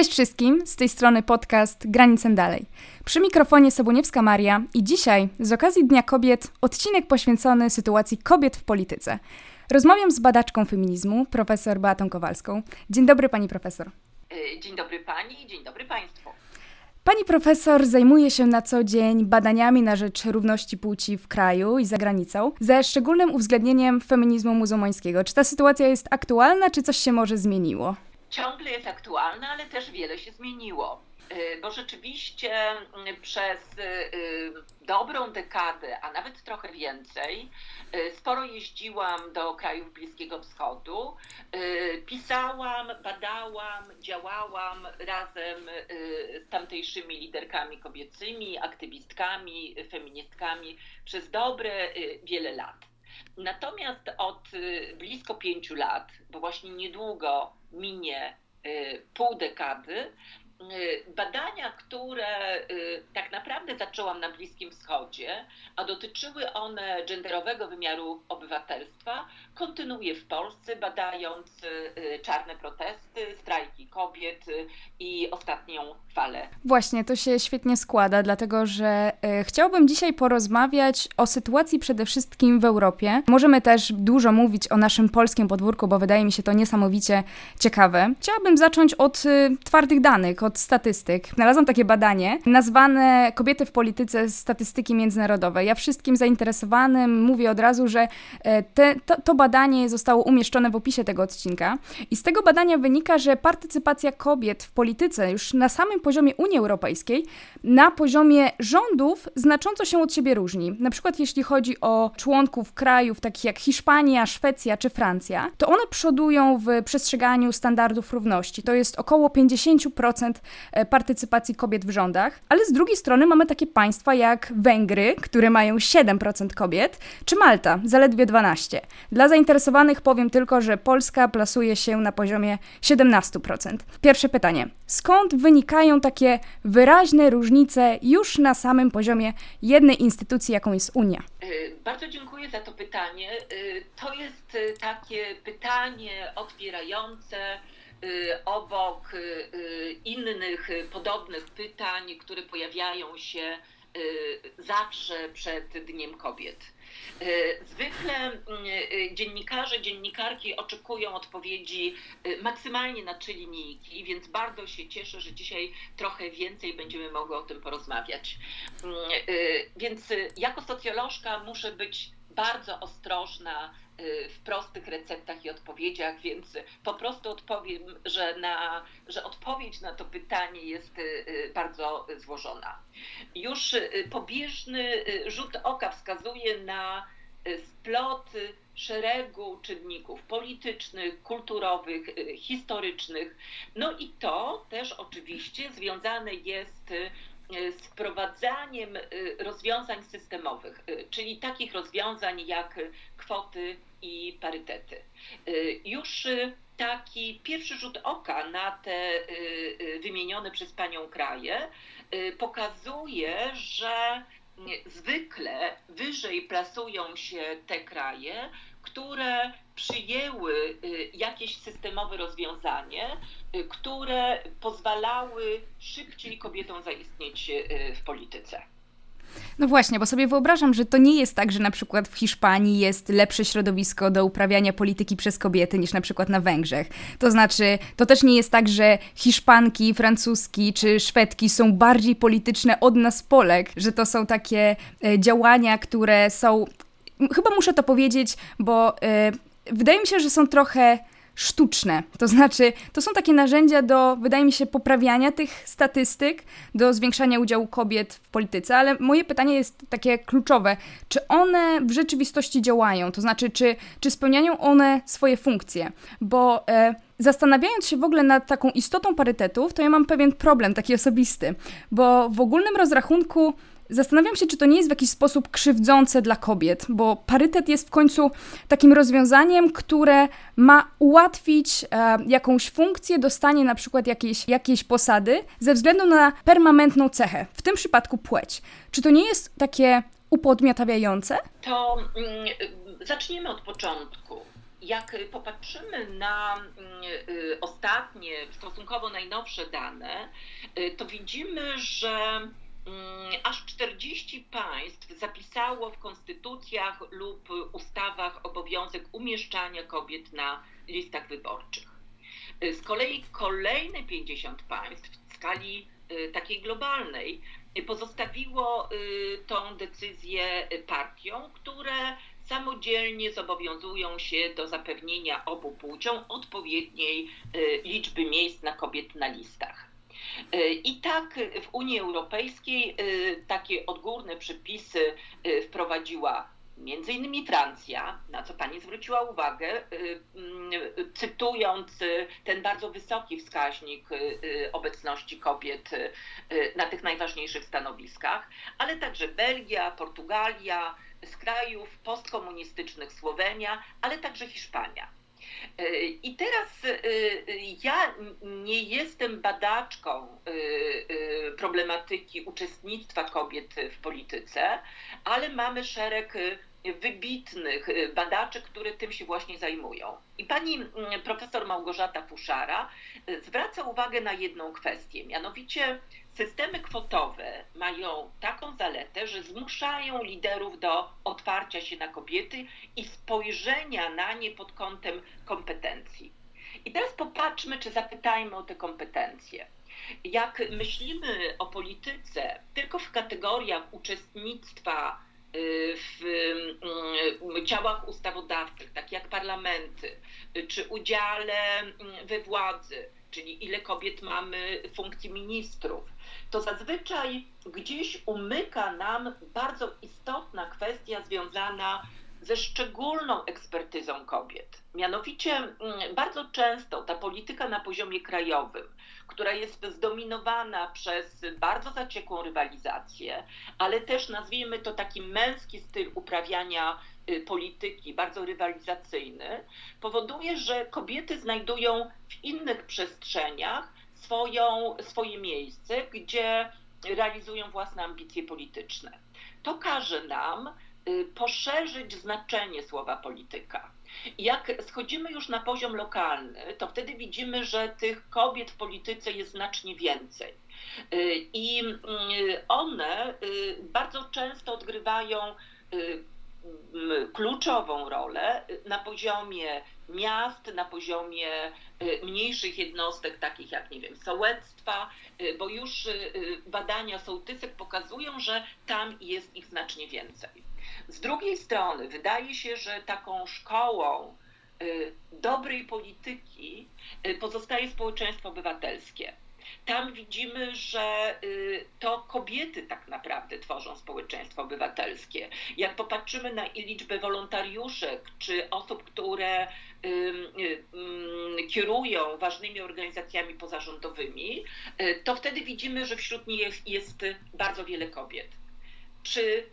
Cześć wszystkim, z tej strony podcast Granicę Dalej. Przy mikrofonie Sobuniewska Maria i dzisiaj, z okazji Dnia Kobiet, odcinek poświęcony sytuacji kobiet w polityce. Rozmawiam z badaczką feminizmu, profesor Beatą Kowalską. Dzień dobry pani profesor. Dzień dobry pani i dzień dobry państwu. Pani profesor zajmuje się na co dzień badaniami na rzecz równości płci w kraju i za granicą, ze szczególnym uwzględnieniem feminizmu muzułmańskiego. Czy ta sytuacja jest aktualna, czy coś się może zmieniło? Ciągle jest aktualna, ale też wiele się zmieniło, bo rzeczywiście przez dobrą dekadę, a nawet trochę więcej, sporo jeździłam do krajów Bliskiego Wschodu, pisałam, badałam, działałam razem z tamtejszymi liderkami kobiecymi, aktywistkami, feministkami przez dobre wiele lat. Natomiast od blisko 5 lat, bo właśnie niedługo minie pół dekady, badania, które tak naprawdę zaczęłam na Bliskim Wschodzie, a dotyczyły one genderowego wymiaru obywatelstwa, kontynuuję w Polsce, badając czarne protesty, strajki kobiet i ostatnią falę. Właśnie, to się świetnie składa, dlatego że chciałabym dzisiaj porozmawiać o sytuacji przede wszystkim w Europie. Możemy też dużo mówić o naszym polskim podwórku, bo wydaje mi się to niesamowicie ciekawe. Chciałabym zacząć od twardych danych, od statystyk. Znalazłam takie badanie nazwane Kobiety w polityce z statystyki międzynarodowej. Ja wszystkim zainteresowanym mówię od razu, że to badanie zostało umieszczone w opisie tego odcinka i z tego badania wynika, że partycypacja kobiet w polityce już na samym poziomie Unii Europejskiej, na poziomie rządów znacząco się od siebie różni. Na przykład jeśli chodzi o członków krajów takich jak Hiszpania, Szwecja czy Francja, to one przodują w przestrzeganiu standardów równości. To jest około 50% partycypacji kobiet w rządach, ale z drugiej strony mamy takie państwa jak Węgry, które mają 7% kobiet, czy Malta, zaledwie 12%. Dla zainteresowanych powiem tylko, że Polska plasuje się na poziomie 17%. Pierwsze pytanie. Skąd wynikają takie wyraźne różnice już na samym poziomie jednej instytucji, jaką jest Unia? Bardzo dziękuję za to pytanie. To jest takie pytanie otwierające obok innych podobnych pytań, które pojawiają się zawsze przed Dniem Kobiet. Zwykle dziennikarze, dziennikarki oczekują odpowiedzi maksymalnie na trzy linijki, więc bardzo się cieszę, że dzisiaj trochę więcej będziemy mogły o tym porozmawiać. Więc jako socjolożka muszę być bardzo ostrożna w prostych receptach i odpowiedziach, więc po prostu odpowiem, że odpowiedź na to pytanie jest bardzo złożona. Już pobieżny rzut oka wskazuje na splot szeregu czynników politycznych, kulturowych, historycznych. No i to też oczywiście związane jest z wprowadzaniem rozwiązań systemowych, czyli takich rozwiązań jak kwoty i parytety. Już taki pierwszy rzut oka na te wymienione przez panią kraje pokazuje, że zwykle wyżej plasują się te kraje, które przyjęły jakieś systemowe rozwiązanie, które pozwalały szybciej kobietom zaistnieć w polityce. No właśnie, bo sobie wyobrażam, że to nie jest tak, że na przykład w Hiszpanii jest lepsze środowisko do uprawiania polityki przez kobiety niż na przykład na Węgrzech. To znaczy, to też nie jest tak, że Hiszpanki, Francuski czy Szwedki są bardziej polityczne od nas Polek, że to są takie działania, które są... Chyba muszę to powiedzieć, bo wydaje mi się, że są trochę sztuczne. To znaczy, to są takie narzędzia do, wydaje mi się, poprawiania tych statystyk, do zwiększania udziału kobiet w polityce, ale moje pytanie jest takie kluczowe. Czy one w rzeczywistości działają? To znaczy, czy spełniają one swoje funkcje? Bo... Zastanawiając się w ogóle nad taką istotą parytetów, to ja mam pewien problem, taki osobisty, bo w ogólnym rozrachunku zastanawiam się, czy to nie jest w jakiś sposób krzywdzące dla kobiet, bo parytet jest w końcu takim rozwiązaniem, które ma ułatwić jakąś funkcję, dostanie na przykład jakiejś posady ze względu na permanentną cechę, w tym przypadku płeć. Czy to nie jest takie upodmiotawiające? To zaczniemy od początku. Jak popatrzymy na ostatnie, stosunkowo najnowsze dane, to widzimy, że aż 40 państw zapisało w konstytucjach lub ustawach obowiązek umieszczania kobiet na listach wyborczych. Z kolei kolejne 50 państw w skali takiej globalnej pozostawiło tą decyzję partiom, które samodzielnie zobowiązują się do zapewnienia obu płciom odpowiedniej liczby miejsc na kobiet na listach. I tak w Unii Europejskiej takie odgórne przepisy wprowadziła m.in. Francja, na co pani zwróciła uwagę, cytując ten bardzo wysoki wskaźnik obecności kobiet na tych najważniejszych stanowiskach, ale także Belgia, Portugalia, z krajów postkomunistycznych Słowenia, ale także Hiszpania. I teraz ja nie jestem badaczką problematyki uczestnictwa kobiet w polityce, ale mamy szereg wybitnych badaczy, które tym się właśnie zajmują. I pani profesor Małgorzata Fuszara zwraca uwagę na jedną kwestię, mianowicie systemy kwotowe mają taką zaletę, że zmuszają liderów do otwarcia się na kobiety i spojrzenia na nie pod kątem kompetencji. I teraz popatrzmy, czy zapytajmy o te kompetencje. Jak myślimy o polityce tylko w kategoriach uczestnictwa w ciałach ustawodawczych, tak jak parlamenty, czy udziale we władzy, czyli ile kobiet mamy w funkcji ministrów, to zazwyczaj gdzieś umyka nam bardzo istotna kwestia związana ze szczególną ekspertyzą kobiet. Mianowicie bardzo często ta polityka na poziomie krajowym, która jest zdominowana przez bardzo zaciekłą rywalizację, ale też nazwijmy to taki męski styl uprawiania polityki, bardzo rywalizacyjny, powoduje, że kobiety znajdują w innych przestrzeniach swoje miejsce, gdzie realizują własne ambicje polityczne. To każe nam poszerzyć znaczenie słowa polityka. Jak schodzimy już na poziom lokalny, to wtedy widzimy, że tych kobiet w polityce jest znacznie więcej. I one bardzo często odgrywają kluczową rolę na poziomie miast, na poziomie mniejszych jednostek, takich jak, sołectwa, bo już badania sołtysek pokazują, że tam jest ich znacznie więcej. Z drugiej strony wydaje się, że taką szkołą dobrej polityki pozostaje społeczeństwo obywatelskie. Tam widzimy, że to kobiety tak naprawdę tworzą społeczeństwo obywatelskie. Jak popatrzymy na liczbę wolontariuszek czy osób, które kierują ważnymi organizacjami pozarządowymi, to wtedy widzimy, że wśród nich jest bardzo wiele kobiet. Czy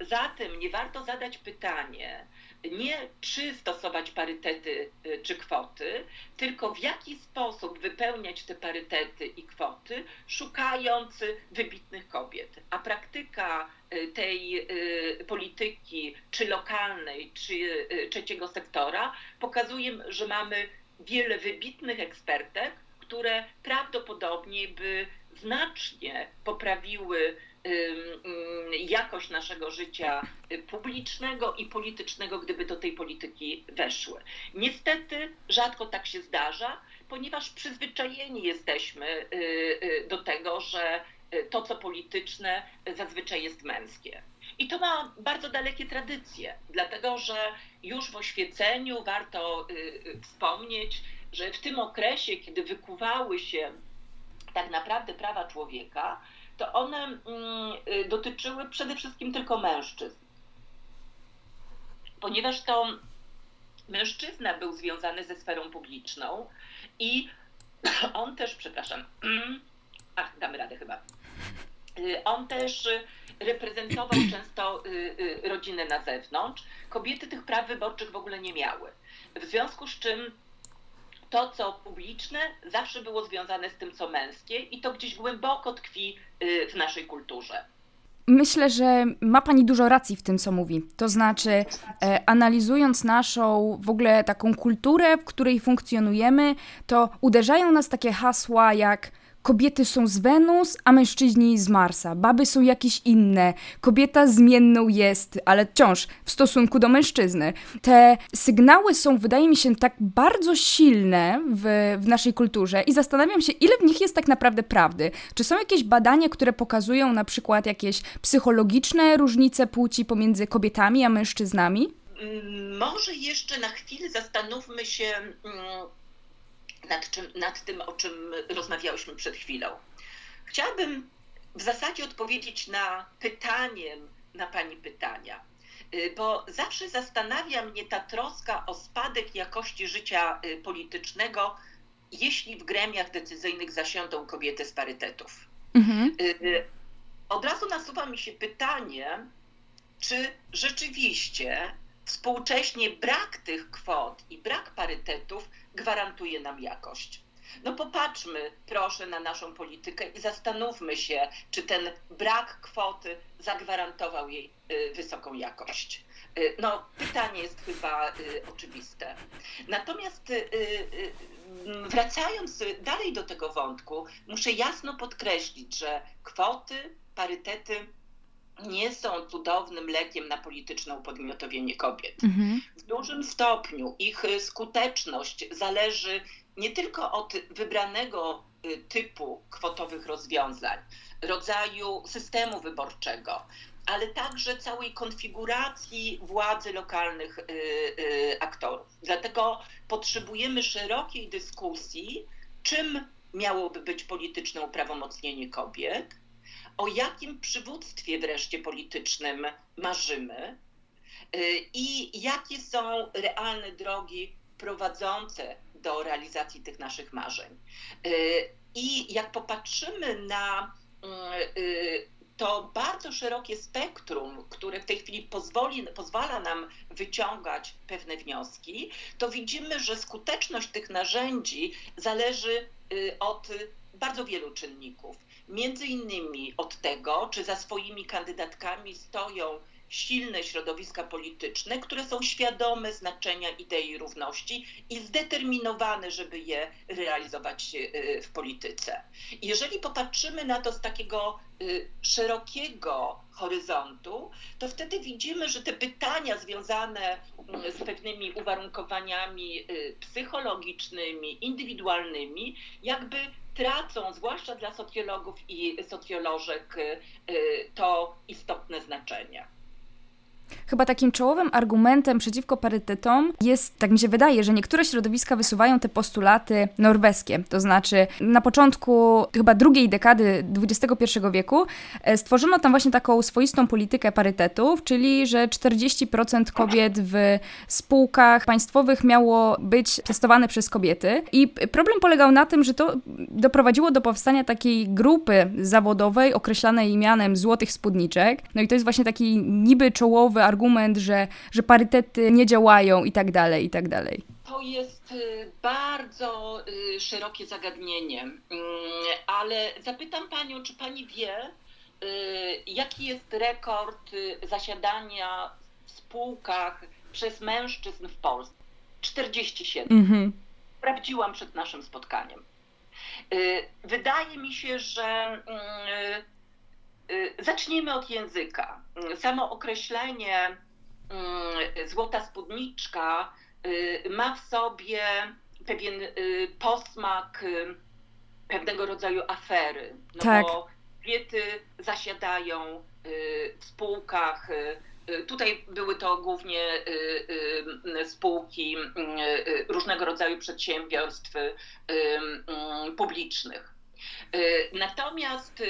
zatem nie warto zadać pytanie, nie czy stosować parytety czy kwoty, tylko w jaki sposób wypełniać te parytety i kwoty, szukając wybitnych kobiet. A praktyka tej polityki czy lokalnej, czy trzeciego sektora pokazuje, że mamy wiele wybitnych ekspertek, które prawdopodobnie by znacznie poprawiły jakość naszego życia publicznego i politycznego, gdyby do tej polityki weszły. Niestety rzadko tak się zdarza, ponieważ przyzwyczajeni jesteśmy do tego, że to, co polityczne, zazwyczaj jest męskie. I to ma bardzo dalekie tradycje, dlatego że już w oświeceniu warto wspomnieć, że w tym okresie, kiedy wykuwały się tak naprawdę prawa człowieka, to one dotyczyły przede wszystkim tylko mężczyzn, ponieważ to mężczyzna był związany ze sferą publiczną i on też, on też reprezentował często rodzinę na zewnątrz. Kobiety tych praw wyborczych w ogóle nie miały, w związku z czym to, co publiczne, zawsze było związane z tym, co męskie i to gdzieś głęboko tkwi w naszej kulturze. Myślę, że ma Pani dużo racji w tym, co mówi. To znaczy, analizując naszą w ogóle taką kulturę, w której funkcjonujemy, to uderzają nas takie hasła jak kobiety są z Wenus, a mężczyźni z Marsa. Baby są jakieś inne. Kobieta zmienną jest, ale wciąż w stosunku do mężczyzny. Te sygnały są, wydaje mi się, tak bardzo silne w naszej kulturze i zastanawiam się, ile w nich jest tak naprawdę prawdy. Czy są jakieś badania, które pokazują na przykład jakieś psychologiczne różnice płci pomiędzy kobietami a mężczyznami? Może jeszcze na chwilę zastanówmy się nad tym, o czym rozmawiałyśmy przed chwilą. Chciałabym w zasadzie odpowiedzieć na Pani pytania, bo zawsze zastanawia mnie ta troska o spadek jakości życia politycznego, jeśli w gremiach decyzyjnych zasiądą kobiety z parytetów. Mhm. Od razu nasuwa mi się pytanie, czy rzeczywiście współcześnie brak tych kwot i brak parytetów gwarantuje nam jakość. No popatrzmy proszę na naszą politykę i zastanówmy się, czy ten brak kwoty zagwarantował jej wysoką jakość. No pytanie jest chyba oczywiste. Natomiast wracając dalej do tego wątku, muszę jasno podkreślić, że kwoty, parytety nie są cudownym lekiem na polityczne upodmiotowienie kobiet. Mhm. W dużym stopniu ich skuteczność zależy nie tylko od wybranego typu kwotowych rozwiązań, rodzaju systemu wyborczego, ale także całej konfiguracji władzy lokalnych aktorów. Dlatego potrzebujemy szerokiej dyskusji, czym miałoby być polityczne uprawomocnienie kobiet, o jakim przywództwie wreszcie politycznym marzymy i jakie są realne drogi prowadzące do realizacji tych naszych marzeń. I jak popatrzymy na to bardzo szerokie spektrum, które w tej chwili pozwala nam wyciągać pewne wnioski, to widzimy, że skuteczność tych narzędzi zależy od bardzo wielu czynników. Między innymi od tego, czy za swoimi kandydatkami stoją silne środowiska polityczne, które są świadome znaczenia idei równości i zdeterminowane, żeby je realizować w polityce. Jeżeli popatrzymy na to z takiego szerokiego horyzontu, to wtedy widzimy, że te pytania związane z pewnymi uwarunkowaniami psychologicznymi, indywidualnymi, jakby tracą, zwłaszcza dla socjologów i socjolożek, to istotne znaczenie. Chyba takim czołowym argumentem przeciwko parytetom jest, tak mi się wydaje, że niektóre środowiska wysuwają te postulaty norweskie. To znaczy na początku chyba drugiej dekady XXI wieku stworzono tam właśnie taką swoistą politykę parytetów, czyli że 40% kobiet w spółkach państwowych miało być testowane przez kobiety. I problem polegał na tym, że to doprowadziło do powstania takiej grupy zawodowej określanej mianem złotych spódniczek. No i to jest właśnie taki niby czołowy argument, że parytety nie działają i tak dalej, i tak dalej. To jest bardzo szerokie zagadnienie, ale zapytam Panią, czy Pani wie, jaki jest rekord zasiadania w spółkach przez mężczyzn w Polsce? 47. Mhm. Sprawdziłam przed naszym spotkaniem. Wydaje mi się, że zaczniemy od języka. Samo określenie złota spódniczka ma w sobie pewien posmak pewnego rodzaju afery. No tak. Bo kobiety zasiadają w spółkach. Tutaj były to głównie spółki różnego rodzaju przedsiębiorstw publicznych. Natomiast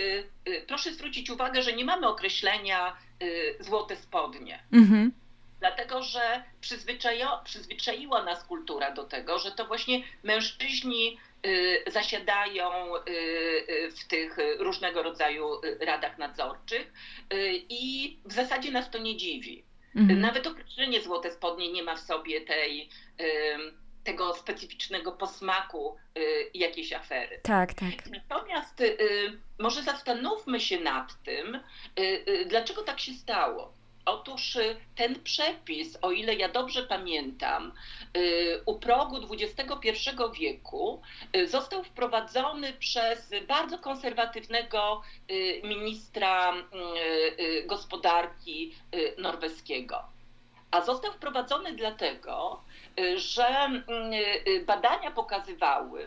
proszę zwrócić uwagę, że nie mamy określenia złote spodnie, dlatego że przyzwyczaiła nas kultura do tego, że to właśnie mężczyźni zasiadają w tych różnego rodzaju radach nadzorczych i w zasadzie nas to nie dziwi. Nawet określenie złote spodnie nie ma w sobie tej tego specyficznego posmaku jakiejś afery. Tak, tak. Natomiast może zastanówmy się nad tym, dlaczego tak się stało. Otóż ten przepis, o ile ja dobrze pamiętam, u progu XXI wieku został wprowadzony przez bardzo konserwatywnego ministra gospodarki norweskiego. A został wprowadzony dlatego, że badania pokazywały,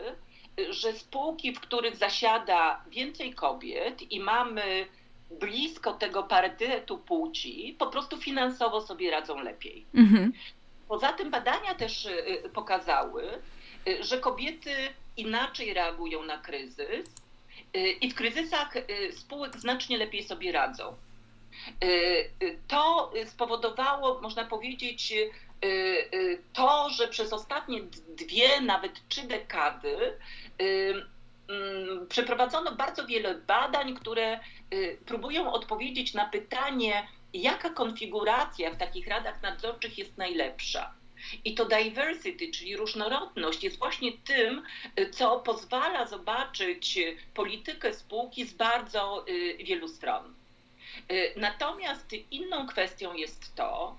że spółki, w których zasiada więcej kobiet i mamy blisko tego parytetu płci, po prostu finansowo sobie radzą lepiej. Mhm. Poza tym badania też pokazały, że kobiety inaczej reagują na kryzys i w kryzysach spółek znacznie lepiej sobie radzą. To spowodowało, można powiedzieć, to, że przez ostatnie 2, nawet 3 dekady przeprowadzono bardzo wiele badań, które próbują odpowiedzieć na pytanie, jaka konfiguracja w takich radach nadzorczych jest najlepsza. I to diversity, czyli różnorodność, jest właśnie tym, co pozwala zobaczyć politykę spółki z bardzo wielu stron. Natomiast inną kwestią jest to,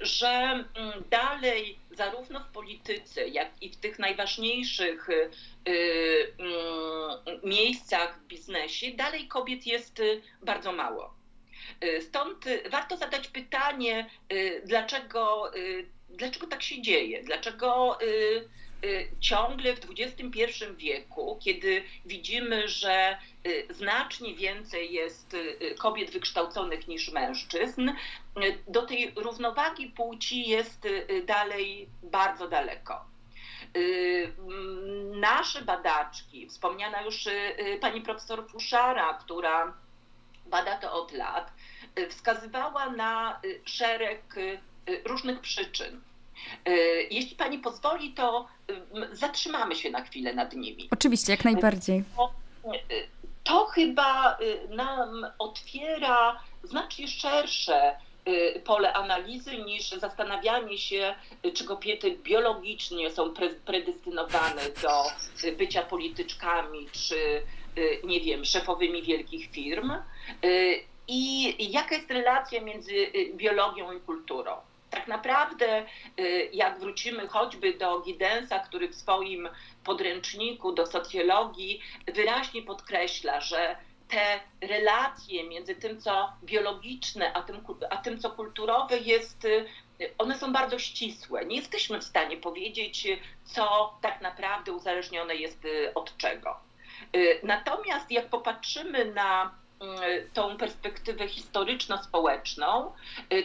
że dalej zarówno w polityce, jak i w tych najważniejszych miejscach w biznesie, dalej kobiet jest bardzo mało. Stąd warto zadać pytanie, dlaczego tak się dzieje, dlaczego ciągle w XXI wieku, kiedy widzimy, że znacznie więcej jest kobiet wykształconych niż mężczyzn, do tej równowagi płci jest dalej bardzo daleko. Nasze badaczki, wspomniana już pani profesor Fuszara, która bada to od lat, wskazywała na szereg różnych przyczyn. Jeśli pani pozwoli, to zatrzymamy się na chwilę nad nimi. Oczywiście, jak najbardziej. To chyba nam otwiera znacznie szersze pole analizy niż zastanawianie się, czy kobiety biologicznie są predestynowane do bycia polityczkami, czy nie wiem, szefowymi wielkich firm i jaka jest relacja między biologią i kulturą. Tak naprawdę, jak wrócimy choćby do Gidensa, który w swoim podręczniku do socjologii wyraźnie podkreśla, że te relacje między tym, co biologiczne, a tym, co kulturowe jest, one są bardzo ścisłe. Nie jesteśmy w stanie powiedzieć, co tak naprawdę uzależnione jest od czego. Natomiast jak popatrzymy na tą perspektywę historyczno-społeczną,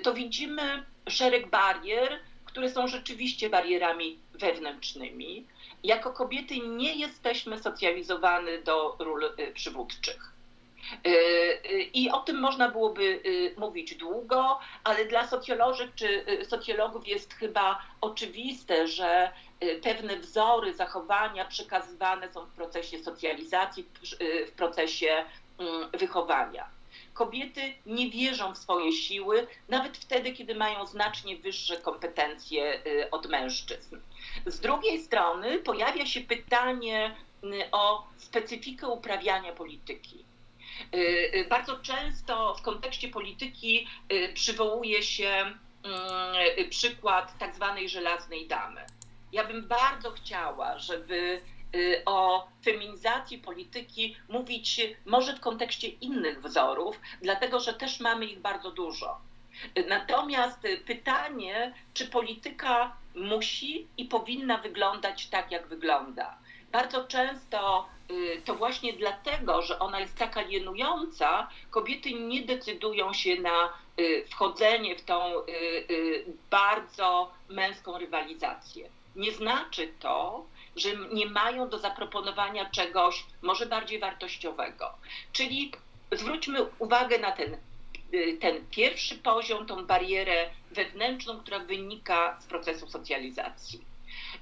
to widzimy szereg barier, które są rzeczywiście barierami wewnętrznymi. Jako kobiety nie jesteśmy socjalizowane do ról przywódczych. I o tym można byłoby mówić długo, ale dla socjolożek czy socjologów jest chyba oczywiste, że pewne wzory zachowania przekazywane są w procesie socjalizacji, w procesie wychowania. Kobiety nie wierzą w swoje siły, nawet wtedy, kiedy mają znacznie wyższe kompetencje od mężczyzn. Z drugiej strony pojawia się pytanie o specyfikę uprawiania polityki. Bardzo często w kontekście polityki przywołuje się przykład tak zwanej żelaznej damy. Ja bym bardzo chciała, żeby o feminizacji polityki mówić może w kontekście innych wzorów, dlatego że też mamy ich bardzo dużo. Natomiast pytanie, czy polityka musi i powinna wyglądać tak, jak wygląda. Bardzo często to właśnie dlatego, że ona jest taka jenująca, kobiety nie decydują się na wchodzenie w tą bardzo męską rywalizację. Nie znaczy to, że nie mają do zaproponowania czegoś może bardziej wartościowego. Czyli zwróćmy uwagę na ten pierwszy poziom, tą barierę wewnętrzną, która wynika z procesu socjalizacji.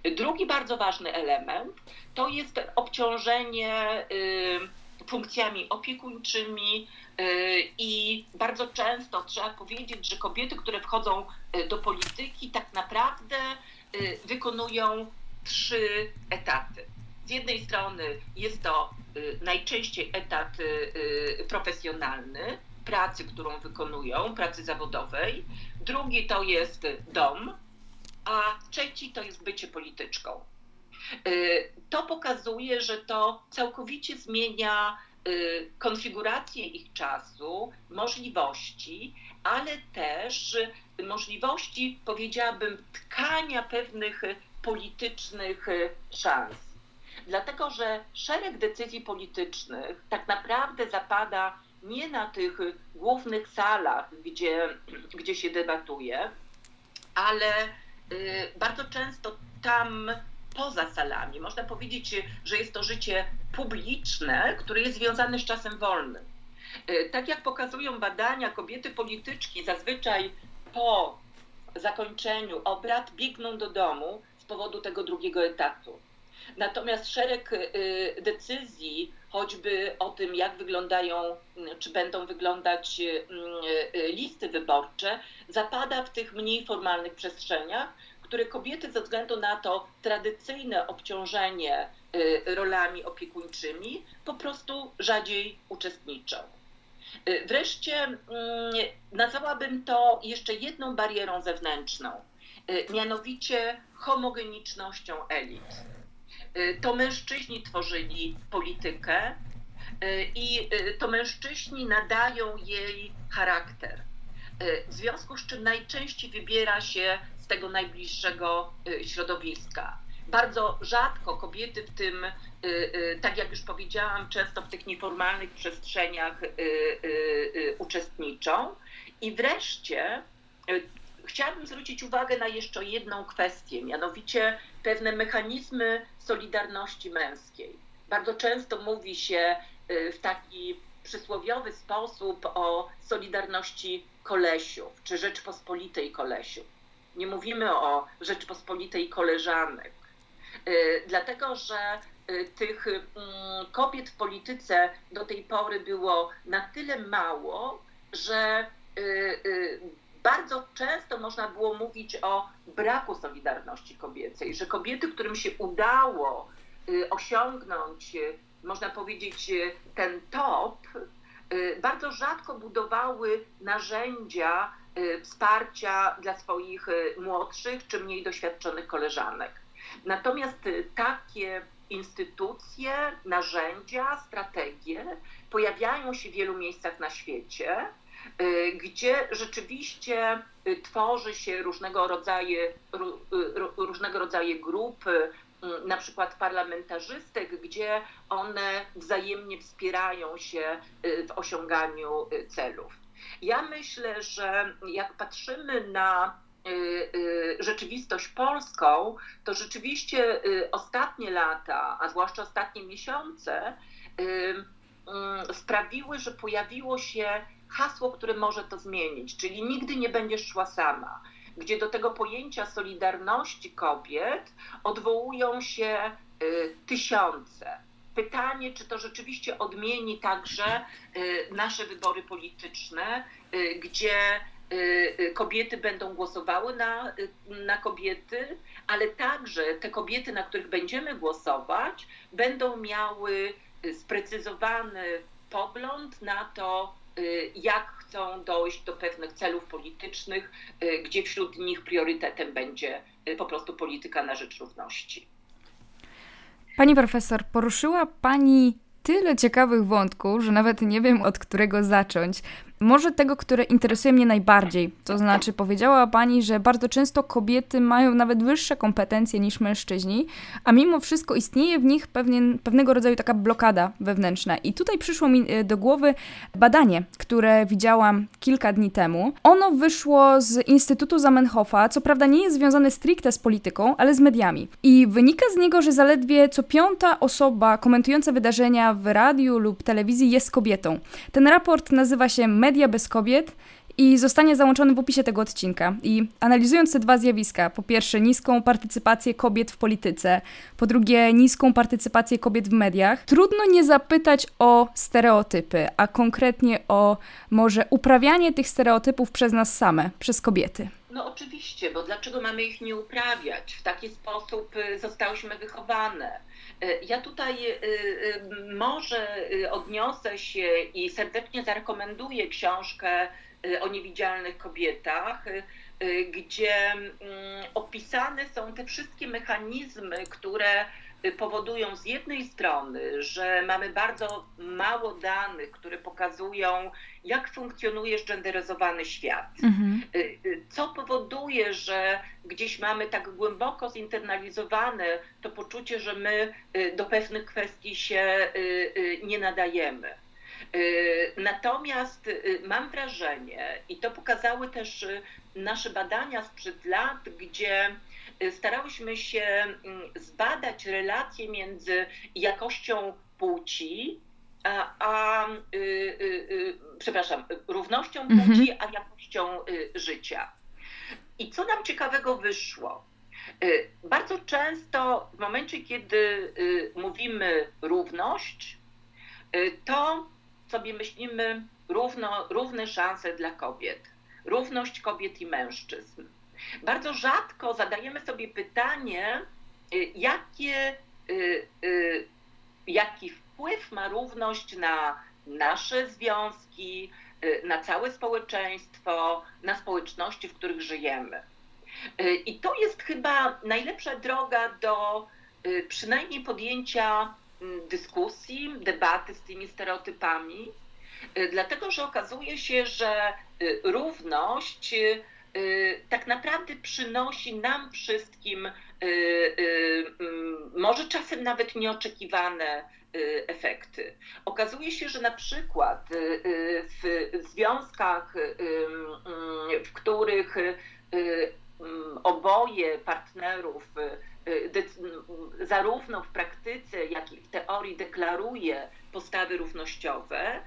Drugi bardzo ważny element to jest obciążenie funkcjami opiekuńczymi i bardzo często trzeba powiedzieć, że kobiety, które wchodzą do polityki, tak naprawdę wykonują trzy etaty. Z jednej strony jest to najczęściej etat profesjonalny, pracy, którą wykonują, pracy zawodowej. Drugi to jest dom, a trzeci to jest bycie polityczką. To pokazuje, że to całkowicie zmienia konfigurację ich czasu, możliwości, ale też możliwości, powiedziałabym, tkania pewnych politycznych szans. Dlatego, że szereg decyzji politycznych tak naprawdę zapada nie na tych głównych salach, gdzie się debatuje, ale bardzo często tam poza salami. Można powiedzieć, że jest to życie publiczne, które jest związane z czasem wolnym. Tak jak pokazują badania, kobiety polityczki zazwyczaj po zakończeniu obrad biegną do domu z powodu tego drugiego etatu. Natomiast szereg decyzji, choćby o tym, jak wyglądają, czy będą wyglądać listy wyborcze, zapada w tych mniej formalnych przestrzeniach, które kobiety ze względu na to tradycyjne obciążenie rolami opiekuńczymi po prostu rzadziej uczestniczą. Wreszcie nazwałabym to jeszcze jedną barierą zewnętrzną, mianowicie homogenicznością elit. To mężczyźni tworzyli politykę i to mężczyźni nadają jej charakter. W związku z czym najczęściej wybiera się z tego najbliższego środowiska. Bardzo rzadko kobiety w tym, tak jak już powiedziałam, często w tych nieformalnych przestrzeniach uczestniczą. I wreszcie chciałabym zwrócić uwagę na jeszcze jedną kwestię, mianowicie pewne mechanizmy solidarności męskiej. Bardzo często mówi się w taki przysłowiowy sposób o solidarności kolesiów czy Rzeczpospolitej kolesiów. Nie mówimy o Rzeczpospolitej koleżanek, dlatego że tych kobiet w polityce do tej pory było na tyle mało, że bardzo często można było mówić o braku solidarności kobiecej, że kobiety, którym się udało osiągnąć, można powiedzieć, ten top, bardzo rzadko budowały narzędzia wsparcia dla swoich młodszych czy mniej doświadczonych koleżanek. Natomiast takie instytucje, narzędzia, strategie pojawiają się w wielu miejscach na świecie, gdzie rzeczywiście tworzy się różnego rodzaju grupy, na przykład parlamentarzystek, gdzie one wzajemnie wspierają się w osiąganiu celów. Ja myślę, że jak patrzymy na rzeczywistość polską, to rzeczywiście ostatnie lata, a zwłaszcza ostatnie miesiące sprawiły, że pojawiło się hasło, które może to zmienić, czyli nigdy nie będziesz szła sama, gdzie do tego pojęcia solidarności kobiet odwołują się tysiące. Pytanie, czy to rzeczywiście odmieni także nasze wybory polityczne, gdzie kobiety będą głosowały na kobiety, ale także te kobiety, na których będziemy głosować, będą miały sprecyzowany pogląd na to, jak chcą dojść do pewnych celów politycznych, gdzie wśród nich priorytetem będzie po prostu polityka na rzecz równości. Pani profesor, poruszyła Pani tyle ciekawych wątków, że nawet nie wiem, od którego zacząć. Może tego, które interesuje mnie najbardziej. To znaczy, powiedziała Pani, że bardzo często kobiety mają nawet wyższe kompetencje niż mężczyźni, a mimo wszystko istnieje w nich pewnego rodzaju taka blokada wewnętrzna. I tutaj przyszło mi do głowy badanie, które widziałam kilka dni temu. Ono wyszło z Instytutu Zamenhofa, co prawda nie jest związane stricte z polityką, ale z mediami. I wynika z niego, że zaledwie co piąta osoba komentująca wydarzenia w radiu lub telewizji jest kobietą. Ten raport nazywa się Media bez kobiet i zostanie załączony w opisie tego odcinka. I analizując te dwa zjawiska, po pierwsze niską partycypację kobiet w polityce, po drugie niską partycypację kobiet w mediach, trudno nie zapytać o stereotypy, a konkretnie o może uprawianie tych stereotypów przez nas same, przez kobiety. No oczywiście, bo dlaczego mamy ich nie uprawiać? W taki sposób zostałyśmy wychowane. Ja tutaj może odniosę się i serdecznie zarekomenduję książkę o niewidzialnych kobietach, gdzie opisane są te wszystkie mechanizmy, które powodują z jednej strony, że mamy bardzo mało danych, które pokazują, jak funkcjonuje zgenderyzowany świat. Mhm. Co powoduje, że gdzieś mamy tak głęboko zinternalizowane to poczucie, że my do pewnych kwestii się nie nadajemy. Natomiast mam wrażenie, i to pokazały też nasze badania sprzed lat, gdzie starałyśmy się zbadać relacje między jakością płci równością płci a jakością życia. I co nam ciekawego wyszło? Bardzo często w momencie, kiedy mówimy równość, to sobie myślimy równe szanse dla kobiet, równość kobiet i mężczyzn. Bardzo rzadko zadajemy sobie pytanie, jaki wpływ ma równość na nasze związki, na całe społeczeństwo, na społeczności, w których żyjemy. I to jest chyba najlepsza droga do przynajmniej podjęcia dyskusji, debaty z tymi stereotypami, dlatego że okazuje się, że równość tak naprawdę przynosi nam wszystkim może czasem nawet nieoczekiwane efekty. Okazuje się, że na przykład w związkach, w których oboje partnerów zarówno w praktyce, jak i w teorii deklaruje postawy równościowe,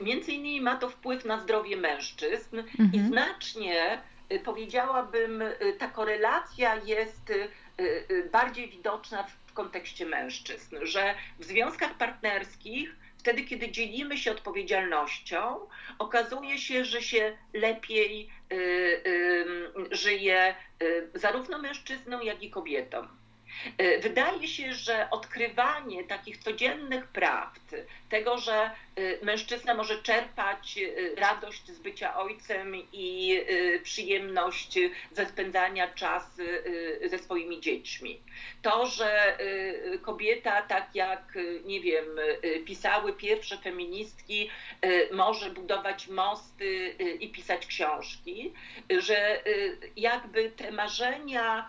między innymi ma to wpływ na zdrowie mężczyzn i znacznie, powiedziałabym, ta korelacja jest bardziej widoczna w kontekście mężczyzn, że w związkach partnerskich wtedy, kiedy dzielimy się odpowiedzialnością, okazuje się, że się lepiej żyje zarówno mężczyznom, jak i kobietom. Wydaje się, że odkrywanie takich codziennych prawd, tego, że mężczyzna może czerpać radość z bycia ojcem i przyjemność ze spędzania czasu ze swoimi dziećmi. To, że kobieta, tak jak, nie wiem, pisały pierwsze feministki, może budować mosty i pisać książki, że jakby te marzenia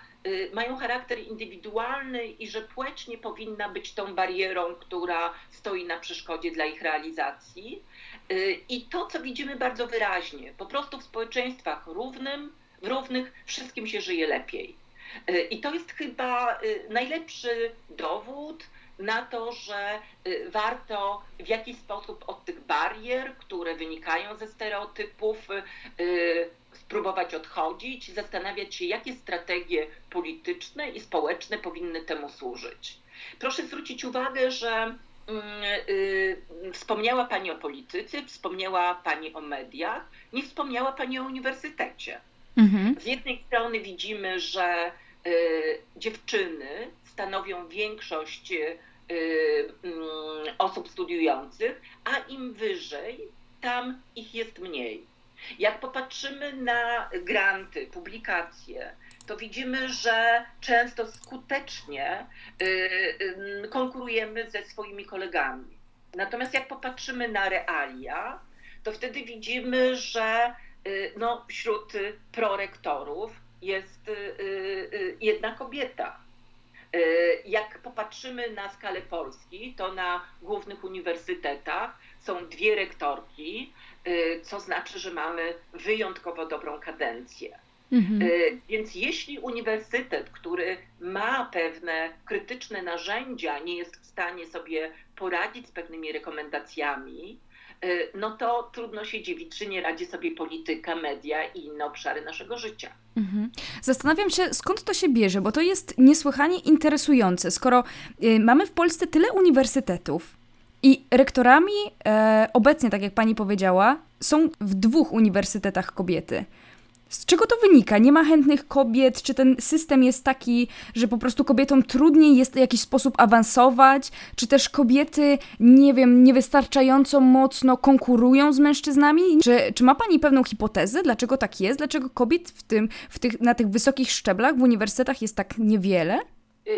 mają charakter indywidualny i że płeć nie powinna być tą barierą, która stoi na przeszkodzie dla ich realizacji. I to, co widzimy bardzo wyraźnie, po prostu w społeczeństwach równych wszystkim się żyje lepiej. I to jest chyba najlepszy dowód na to, że warto w jakiś sposób od tych barier, które wynikają ze stereotypów, spróbować odchodzić, zastanawiać się, jakie strategie polityczne i społeczne powinny temu służyć. Proszę zwrócić uwagę, że wspomniała Pani o polityce, wspomniała Pani o mediach, nie wspomniała Pani o uniwersytecie. Mhm. Z jednej strony widzimy, że dziewczyny stanowią większość osób studiujących, a im wyżej, tam ich jest mniej. Jak popatrzymy na granty, publikacje, to widzimy, że często skutecznie konkurujemy ze swoimi kolegami. Natomiast jak popatrzymy na realia, to wtedy widzimy, że wśród prorektorów jest jedna kobieta. Jak popatrzymy na skalę Polski, to na głównych uniwersytetach są 2 rektorki, co znaczy, że mamy wyjątkowo dobrą kadencję. Mhm. Więc jeśli uniwersytet, który ma pewne krytyczne narzędzia, nie jest w stanie sobie poradzić z pewnymi rekomendacjami, to trudno się dziwić, czy nie radzi sobie polityka, media i inne obszary naszego życia. Mhm. Zastanawiam się, skąd to się bierze, bo to jest niesłychanie interesujące, skoro mamy w Polsce tyle uniwersytetów, i rektorami obecnie, tak jak pani powiedziała, są w 2 uniwersytetach kobiety. Z czego to wynika? Nie ma chętnych kobiet? Czy ten system jest taki, że po prostu kobietom trudniej jest w jakiś sposób awansować? Czy też kobiety, nie wiem, niewystarczająco mocno konkurują z mężczyznami? Czy ma Pani pewną hipotezę, dlaczego tak jest? Dlaczego kobiet na tych wysokich szczeblach w uniwersytetach jest tak niewiele?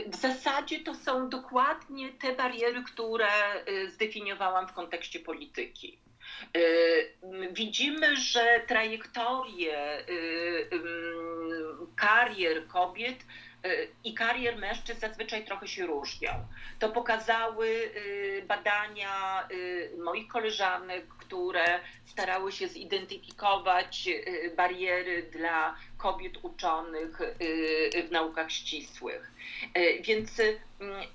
W zasadzie to są dokładnie te bariery, które zdefiniowałam w kontekście polityki. Widzimy, że trajektorie karier kobiet i karier mężczyzn zazwyczaj trochę się różnią. To pokazały badania moich koleżanek, które starały się zidentyfikować bariery dla kobiet uczonych w naukach ścisłych. Więc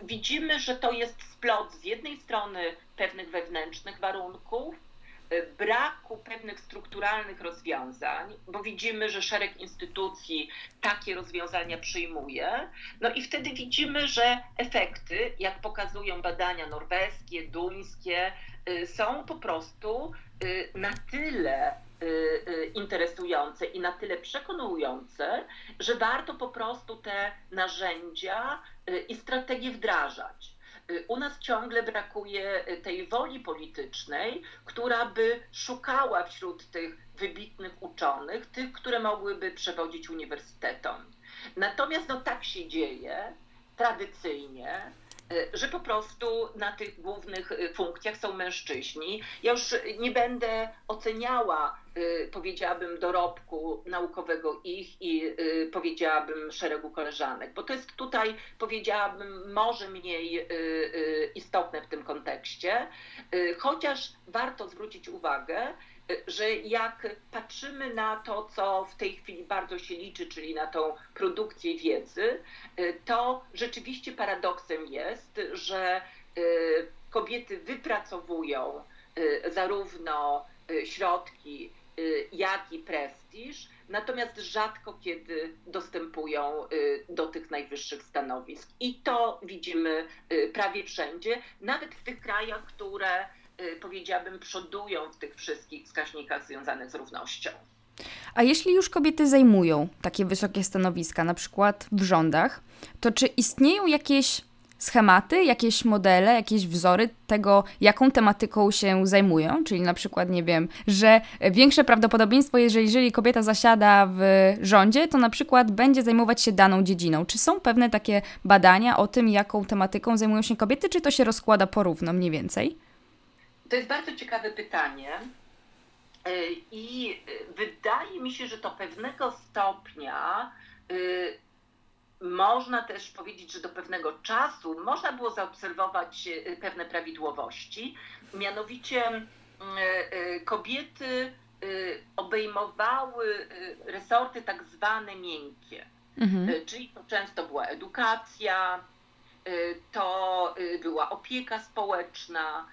widzimy, że to jest splot z jednej strony pewnych wewnętrznych warunków, braku pewnych strukturalnych rozwiązań, bo widzimy, że szereg instytucji takie rozwiązania przyjmuje, no i wtedy widzimy, że efekty, jak pokazują badania norweskie, duńskie, są po prostu na tyle interesujące i na tyle przekonujące, że warto po prostu te narzędzia i strategie wdrażać. U nas ciągle brakuje tej woli politycznej, która by szukała wśród tych wybitnych uczonych, tych, które mogłyby przewodzić uniwersytetom. Natomiast tak się dzieje tradycyjnie, że po prostu na tych głównych funkcjach są mężczyźni. Ja już nie będę oceniała, powiedziałabym, dorobku naukowego ich i powiedziałabym szeregu koleżanek, bo to jest tutaj, powiedziałabym, może mniej istotne w tym kontekście, chociaż warto zwrócić uwagę, że jak patrzymy na to, co w tej chwili bardzo się liczy, czyli na tą produkcję wiedzy, to rzeczywiście paradoksem jest, że kobiety wypracowują zarówno środki, jak i prestiż, natomiast rzadko kiedy dostępują do tych najwyższych stanowisk. I to widzimy prawie wszędzie, nawet w tych krajach, które, powiedziałabym, przodują w tych wszystkich wskaźnikach związanych z równością. A jeśli już kobiety zajmują takie wysokie stanowiska, na przykład w rządach, to czy istnieją jakieś schematy, jakieś modele, jakieś wzory tego, jaką tematyką się zajmują? Czyli na przykład, nie wiem, że większe prawdopodobieństwo, jeżeli kobieta zasiada w rządzie, to na przykład będzie zajmować się daną dziedziną. Czy są pewne takie badania o tym, jaką tematyką zajmują się kobiety, czy to się rozkłada porówno mniej więcej? To jest bardzo ciekawe pytanie i wydaje mi się, że do pewnego stopnia można też powiedzieć, że do pewnego czasu można było zaobserwować pewne prawidłowości. Mianowicie kobiety obejmowały resorty tak zwane miękkie, czyli to często była edukacja, to była opieka społeczna,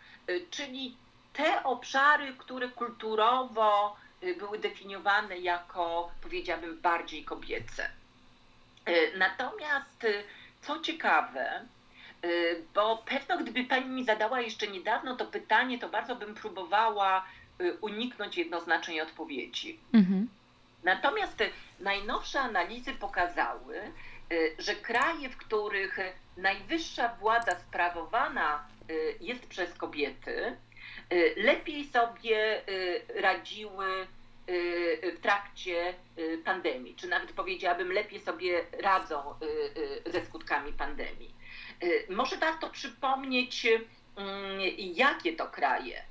czyli te obszary, które kulturowo były definiowane jako, powiedziałabym, bardziej kobiece. Natomiast, co ciekawe, bo pewno gdyby Pani mi zadała jeszcze niedawno to pytanie, to bardzo bym próbowała uniknąć jednoznacznej odpowiedzi. Natomiast najnowsze analizy pokazały, że kraje, w których najwyższa władza sprawowana jest przez kobiety, lepiej sobie radziły w trakcie pandemii, czy nawet powiedziałabym, lepiej sobie radzą ze skutkami pandemii. Może warto przypomnieć, jakie to kraje.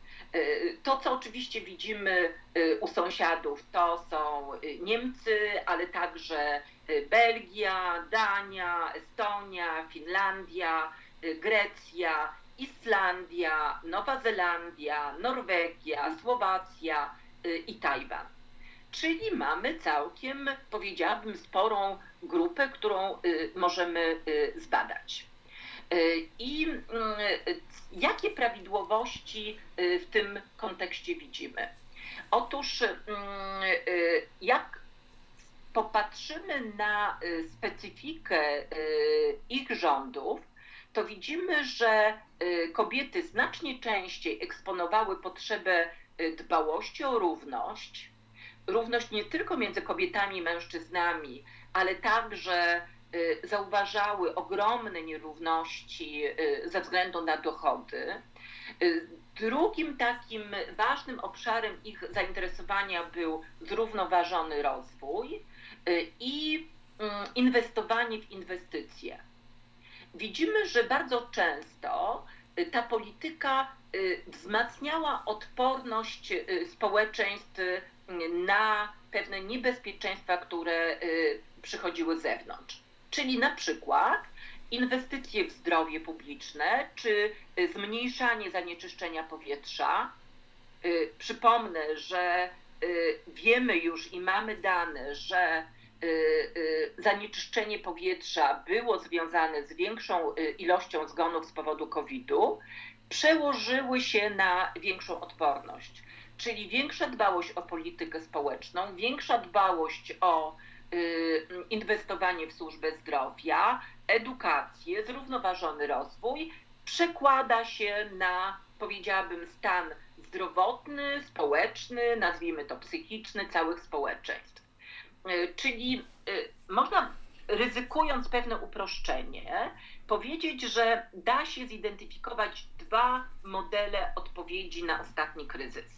To, co oczywiście widzimy u sąsiadów, to są Niemcy, ale także Belgia, Dania, Estonia, Finlandia, Grecja, Islandia, Nowa Zelandia, Norwegia, Słowacja i Tajwan. Czyli mamy całkiem, powiedziałabym, sporą grupę, którą możemy zbadać. I jakie prawidłowości w tym kontekście widzimy? Otóż jak popatrzymy na specyfikę ich rządów, to widzimy, że kobiety znacznie częściej eksponowały potrzebę dbałości o równość, równość nie tylko między kobietami i mężczyznami, ale także zauważały ogromne nierówności ze względu na dochody. Drugim takim ważnym obszarem ich zainteresowania był zrównoważony rozwój i inwestowanie w inwestycje. Widzimy, że bardzo często ta polityka wzmacniała odporność społeczeństw na pewne niebezpieczeństwa, które przychodziły z zewnątrz. Czyli na przykład inwestycje w zdrowie publiczne czy zmniejszanie zanieczyszczenia powietrza. Przypomnę, że wiemy już i mamy dane, że zanieczyszczenie powietrza było związane z większą ilością zgonów z powodu COVID-u, przełożyły się na większą odporność, czyli większa dbałość o politykę społeczną, większa dbałość o inwestowanie w służbę zdrowia, edukację, zrównoważony rozwój przekłada się na, powiedziałabym, stan zdrowotny, społeczny, nazwijmy to psychiczny całych społeczeństw. Czyli można, ryzykując pewne uproszczenie, powiedzieć, że da się zidentyfikować dwa modele odpowiedzi na ostatni kryzys.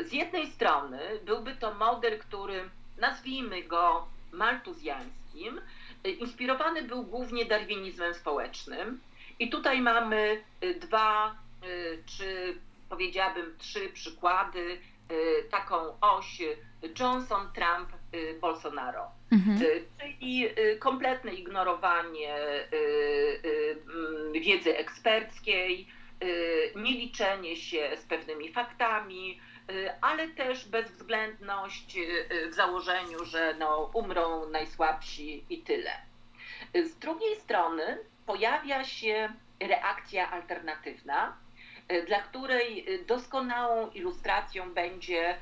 Z jednej strony byłby to model, który, nazwijmy go maltuzjańskim, inspirowany był głównie darwinizmem społecznym. I tutaj mamy dwa, czy powiedziałabym trzy przykłady, taką oś Johnson, Trump, Bolsonaro. Mhm. Czyli kompletne ignorowanie wiedzy eksperckiej, nieliczenie się z pewnymi faktami, ale też bezwzględność w założeniu, że no, umrą najsłabsi i tyle. Z drugiej strony pojawia się reakcja alternatywna, dla której doskonałą ilustracją będzie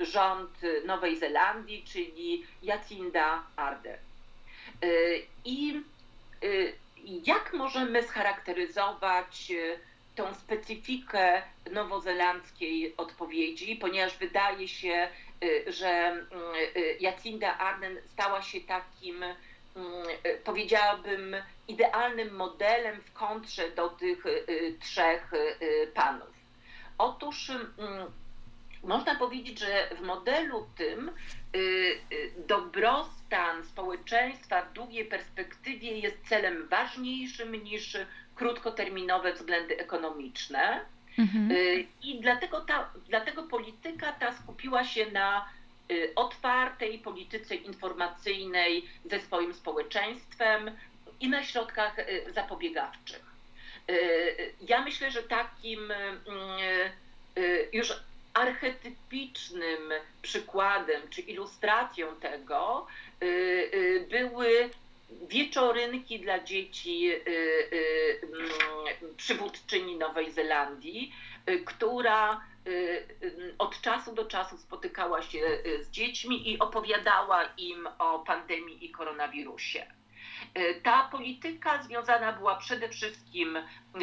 rząd Nowej Zelandii, czyli Jacinda Ardern. I jak możemy scharakteryzować tą specyfikę nowozelandzkiej odpowiedzi, ponieważ wydaje się, że Jacinda Ardern stała się takim, powiedziałabym, idealnym modelem w kontrze do tych trzech panów. Otóż można powiedzieć, że w modelu tym dobrostan społeczeństwa w długiej perspektywie jest celem ważniejszym niż krótkoterminowe względy ekonomiczne. Mhm. I dlatego polityka ta skupiła się na otwartej polityce informacyjnej ze swoim społeczeństwem i na środkach zapobiegawczych. Ja myślę, że takim już archetypicznym przykładem czy ilustracją tego były wieczorynki dla dzieci przywódczyni Nowej Zelandii, która od czasu do czasu spotykała się z dziećmi i opowiadała im o pandemii i koronawirusie. Ta polityka związana była przede wszystkim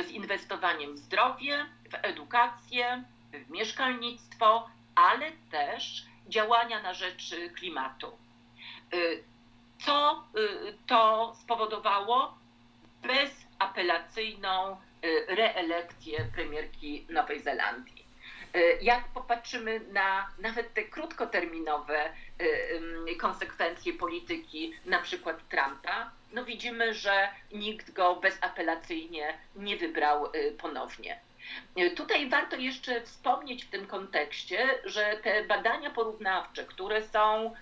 z inwestowaniem w zdrowie, w edukację, w mieszkalnictwo, ale też działania na rzecz klimatu. Co to spowodowało? Bezapelacyjną reelekcję premierki Nowej Zelandii. Jak popatrzymy na nawet te krótkoterminowe konsekwencje polityki, na przykład Trumpa, no widzimy, że nikt go bezapelacyjnie nie wybrał ponownie. Tutaj warto jeszcze wspomnieć w tym kontekście, że te badania porównawcze, które są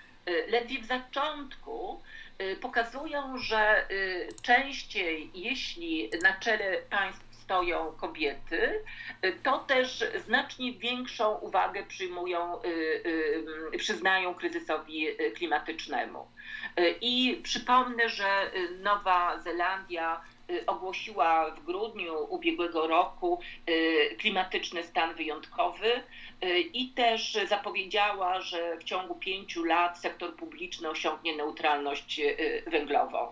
ledwie w zaczątku, pokazują, że częściej, jeśli na czele państw stoją kobiety, to też znacznie większą uwagę przyznają kryzysowi klimatycznemu. I przypomnę, że Nowa Zelandia ogłosiła w grudniu ubiegłego roku klimatyczny stan wyjątkowy i też zapowiedziała, że w ciągu 5 lat sektor publiczny osiągnie neutralność węglową.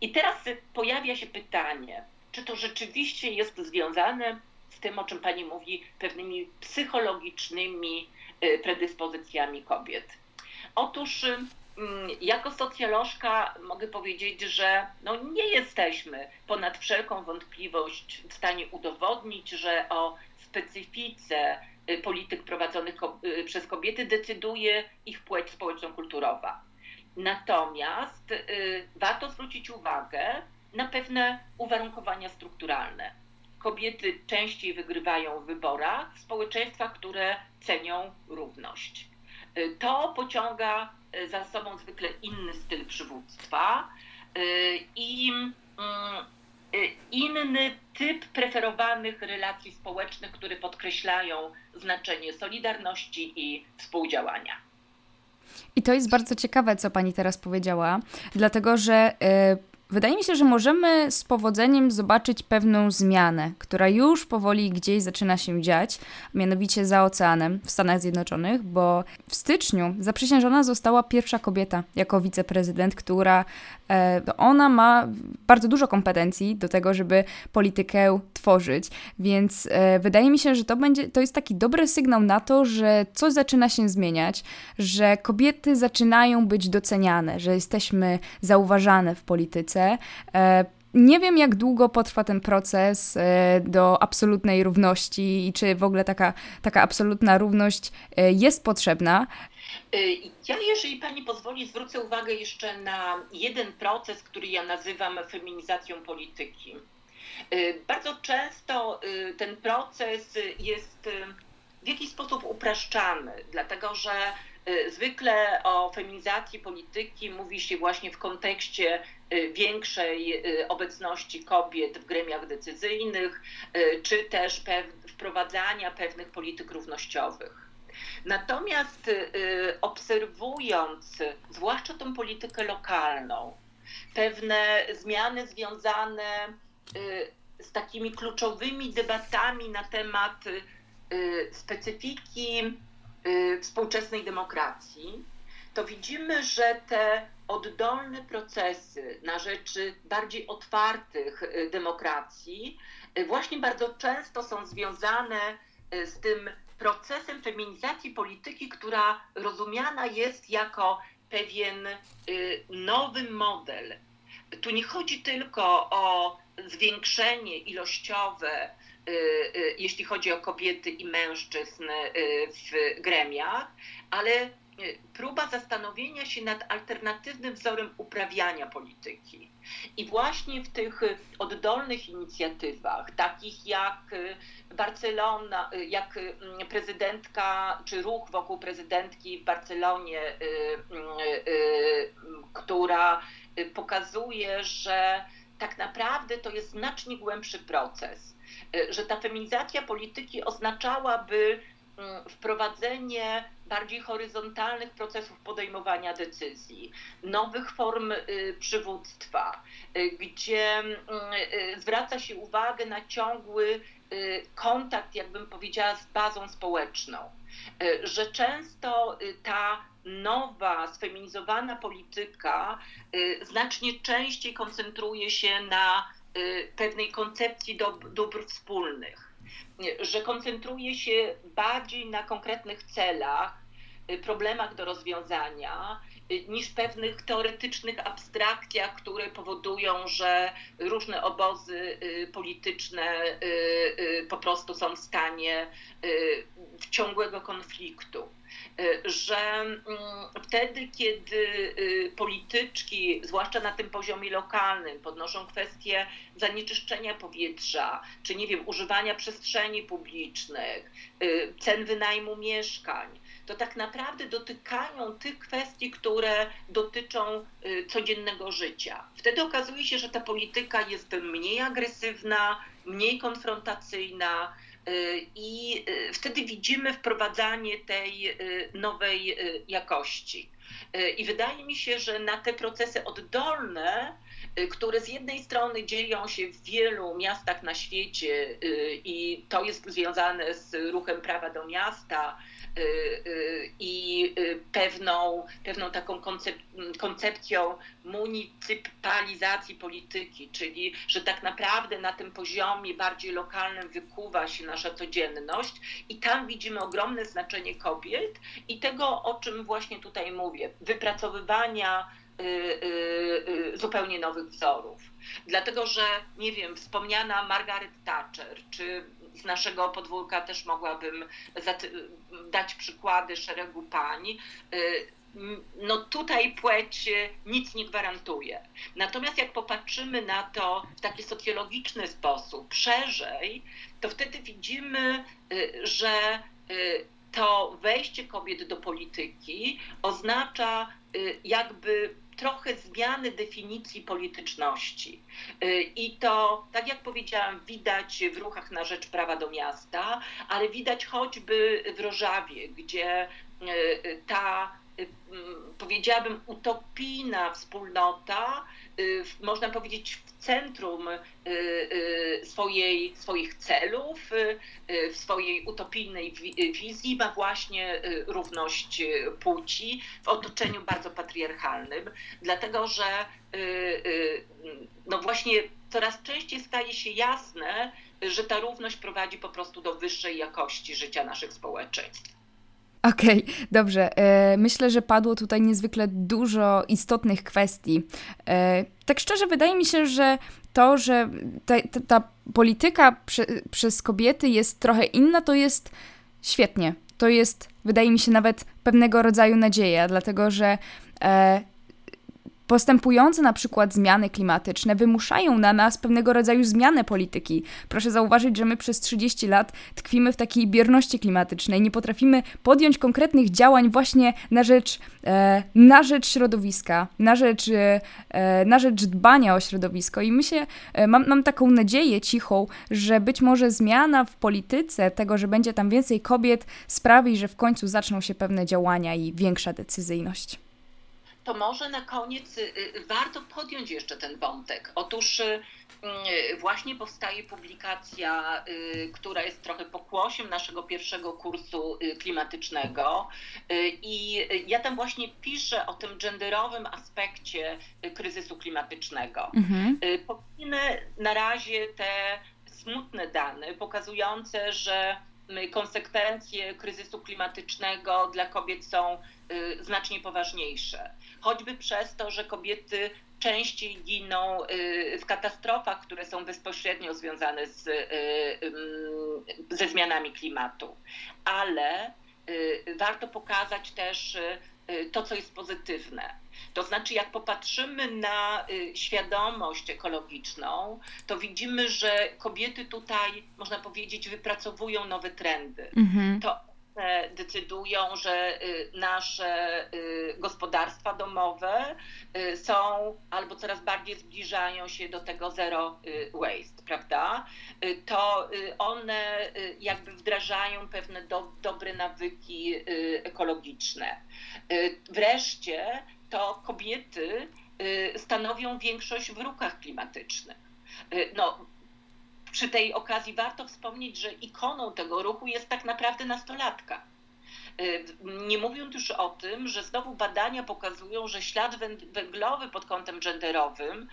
I teraz pojawia się pytanie, czy to rzeczywiście jest związane z tym, o czym pani mówi, pewnymi psychologicznymi predyspozycjami kobiet. Otóż jako socjolożka mogę powiedzieć, że nie jesteśmy ponad wszelką wątpliwość w stanie udowodnić, że o specyfice polityk prowadzonych przez kobiety decyduje ich płeć społeczno-kulturowa. Natomiast warto zwrócić uwagę na pewne uwarunkowania strukturalne. Kobiety częściej wygrywają w wyborach w społeczeństwach, które cenią równość. To pociąga za sobą zwykle inny styl przywództwa i inny typ preferowanych relacji społecznych, które podkreślają znaczenie solidarności i współdziałania. I to jest bardzo ciekawe, co pani teraz powiedziała, dlatego że wydaje mi się, że możemy z powodzeniem zobaczyć pewną zmianę, która już powoli gdzieś zaczyna się dziać, mianowicie za oceanem w Stanach Zjednoczonych, bo w styczniu zaprzysiężona została pierwsza kobieta jako wiceprezydent, która ona ma bardzo dużo kompetencji do tego, żeby politykę tworzyć, więc wydaje mi się, że to jest taki dobry sygnał na to, że coś zaczyna się zmieniać, że kobiety zaczynają być doceniane, że jesteśmy zauważane w polityce. Nie wiem, jak długo potrwa ten proces do absolutnej równości i czy w ogóle taka absolutna równość jest potrzebna. Ja, jeżeli pani pozwoli, zwrócę uwagę jeszcze na jeden proces, który ja nazywam feminizacją polityki. Bardzo często ten proces jest w jakiś sposób upraszczany, dlatego że zwykle o feminizacji polityki mówi się właśnie w kontekście większej obecności kobiet w gremiach decyzyjnych, czy też wprowadzania pewnych polityk równościowych. Natomiast obserwując zwłaszcza tą politykę lokalną, pewne zmiany związane z takimi kluczowymi debatami na temat specyfiki współczesnej demokracji, to widzimy, że te oddolne procesy na rzecz bardziej otwartych demokracji właśnie bardzo często są związane z tym procesem feminizacji polityki, która rozumiana jest jako pewien nowy model. Tu nie chodzi tylko o zwiększenie ilościowe, jeśli chodzi o kobiety i mężczyzn w gremiach, ale próba zastanowienia się nad alternatywnym wzorem uprawiania polityki. I właśnie w tych oddolnych inicjatywach, takich jak Barcelona, jak prezydentka, czy ruch wokół prezydentki w Barcelonie, która pokazuje, że tak naprawdę to jest znacznie głębszy proces, że ta feminizacja polityki oznaczałaby wprowadzenie bardziej horyzontalnych procesów podejmowania decyzji, nowych form przywództwa, gdzie zwraca się uwagę na ciągły kontakt, jakbym powiedziała, z bazą społeczną, że często ta nowa, sfeminizowana polityka znacznie częściej koncentruje się na pewnej koncepcji dóbr wspólnych, że koncentruje się bardziej na konkretnych celach, problemach do rozwiązania, niż pewnych teoretycznych abstrakcjach, które powodują, że różne obozy polityczne po prostu są w stanie ciągłego konfliktu. Że wtedy, kiedy polityczki, zwłaszcza na tym poziomie lokalnym, podnoszą kwestie zanieczyszczenia powietrza, czy nie wiem, używania przestrzeni publicznych, cen wynajmu mieszkań, to tak naprawdę dotykają tych kwestii, które dotyczą codziennego życia. Wtedy okazuje się, że ta polityka jest mniej agresywna, mniej konfrontacyjna i wtedy widzimy wprowadzanie tej nowej jakości. I wydaje mi się, że na te procesy oddolne które z jednej strony dzieją się w wielu miastach na świecie i to jest związane z ruchem prawa do miasta i pewną taką koncepcją municypalizacji polityki, czyli że tak naprawdę na tym poziomie bardziej lokalnym wykuwa się nasza codzienność i tam widzimy ogromne znaczenie kobiet i tego, o czym właśnie tutaj mówię, wypracowywania zupełnie nowych wzorów. Dlatego, że nie wiem, wspomniana Margaret Thatcher, czy z naszego podwórka też mogłabym dać przykłady szeregu pań, no tutaj płeć nic nie gwarantuje. Natomiast jak popatrzymy na to w taki socjologiczny sposób, szerzej, to wtedy widzimy, że to wejście kobiet do polityki oznacza jakby trochę zmiany definicji polityczności. I to, tak jak powiedziałam, widać w ruchach na rzecz prawa do miasta, ale widać choćby w Rożawie, gdzie ta, powiedziałabym, utopijna wspólnota, można powiedzieć, w centrum swoich celów, w swojej utopijnej wizji ma właśnie równość płci w otoczeniu bardzo patriarchalnym, dlatego że no właśnie coraz częściej staje się jasne, że ta równość prowadzi po prostu do wyższej jakości życia naszych społeczeństw. Okej, dobrze. Myślę, że padło tutaj niezwykle dużo istotnych kwestii. Tak szczerze wydaje mi się, że to, że ta polityka przez kobiety jest trochę inna, to jest świetnie. To jest, wydaje mi się, nawet pewnego rodzaju nadzieja, dlatego że postępujące na przykład zmiany klimatyczne wymuszają na nas pewnego rodzaju zmianę polityki. Proszę zauważyć, że my przez 30 lat tkwimy w takiej bierności klimatycznej, nie potrafimy podjąć konkretnych działań właśnie na rzecz środowiska, na rzecz dbania o środowisko i mam taką nadzieję cichą, że być może zmiana w polityce, tego, że będzie tam więcej kobiet, sprawi, że w końcu zaczną się pewne działania i większa decyzyjność. To może na koniec warto podjąć jeszcze ten wątek. Otóż właśnie powstaje publikacja, która jest trochę pokłosiem naszego pierwszego kursu klimatycznego i ja tam właśnie piszę o tym genderowym aspekcie kryzysu klimatycznego. Pominę na razie te smutne dane pokazujące, że konsekwencje kryzysu klimatycznego dla kobiet są znacznie poważniejsze. Choćby przez to, że kobiety częściej giną w katastrofach, które są bezpośrednio związane ze zmianami klimatu. Ale warto pokazać też to, co jest pozytywne. To znaczy, jak popatrzymy na świadomość ekologiczną, to widzimy, że kobiety tutaj, można powiedzieć, wypracowują nowe trendy. To one decydują, że nasze gospodarstwa domowe są albo coraz bardziej zbliżają się do tego zero waste, prawda? To one jakby wdrażają pewne dobre nawyki ekologiczne. Wreszcie to kobiety stanowią większość w ruchach klimatycznych. Przy tej okazji warto wspomnieć, że ikoną tego ruchu jest tak naprawdę nastolatka. Nie mówiąc już o tym, że znowu badania pokazują, że ślad węglowy pod kątem genderowym,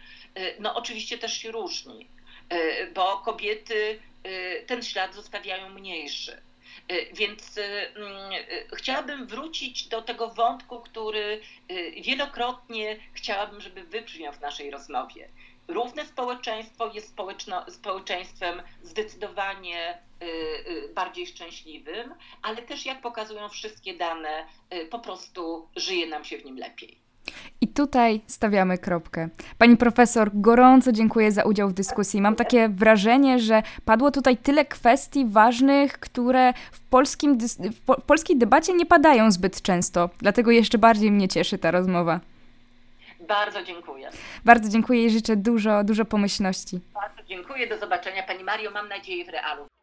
oczywiście też się różni, bo kobiety ten ślad zostawiają mniejszy. Więc chciałabym wrócić do tego wątku, który wielokrotnie chciałabym, żeby wybrzmiał w naszej rozmowie. Równe społeczeństwo jest społeczeństwem zdecydowanie bardziej szczęśliwym, ale też, jak pokazują wszystkie dane, po prostu żyje nam się w nim lepiej. I tutaj stawiamy kropkę. Pani profesor, gorąco dziękuję za udział w dyskusji. Mam takie wrażenie, że padło tutaj tyle kwestii ważnych, które w polskiej debacie nie padają zbyt często. Dlatego jeszcze bardziej mnie cieszy ta rozmowa. Bardzo dziękuję. Bardzo dziękuję i życzę dużo pomyślności. Bardzo dziękuję. Do zobaczenia Pani Mario. Mam nadzieję w realu.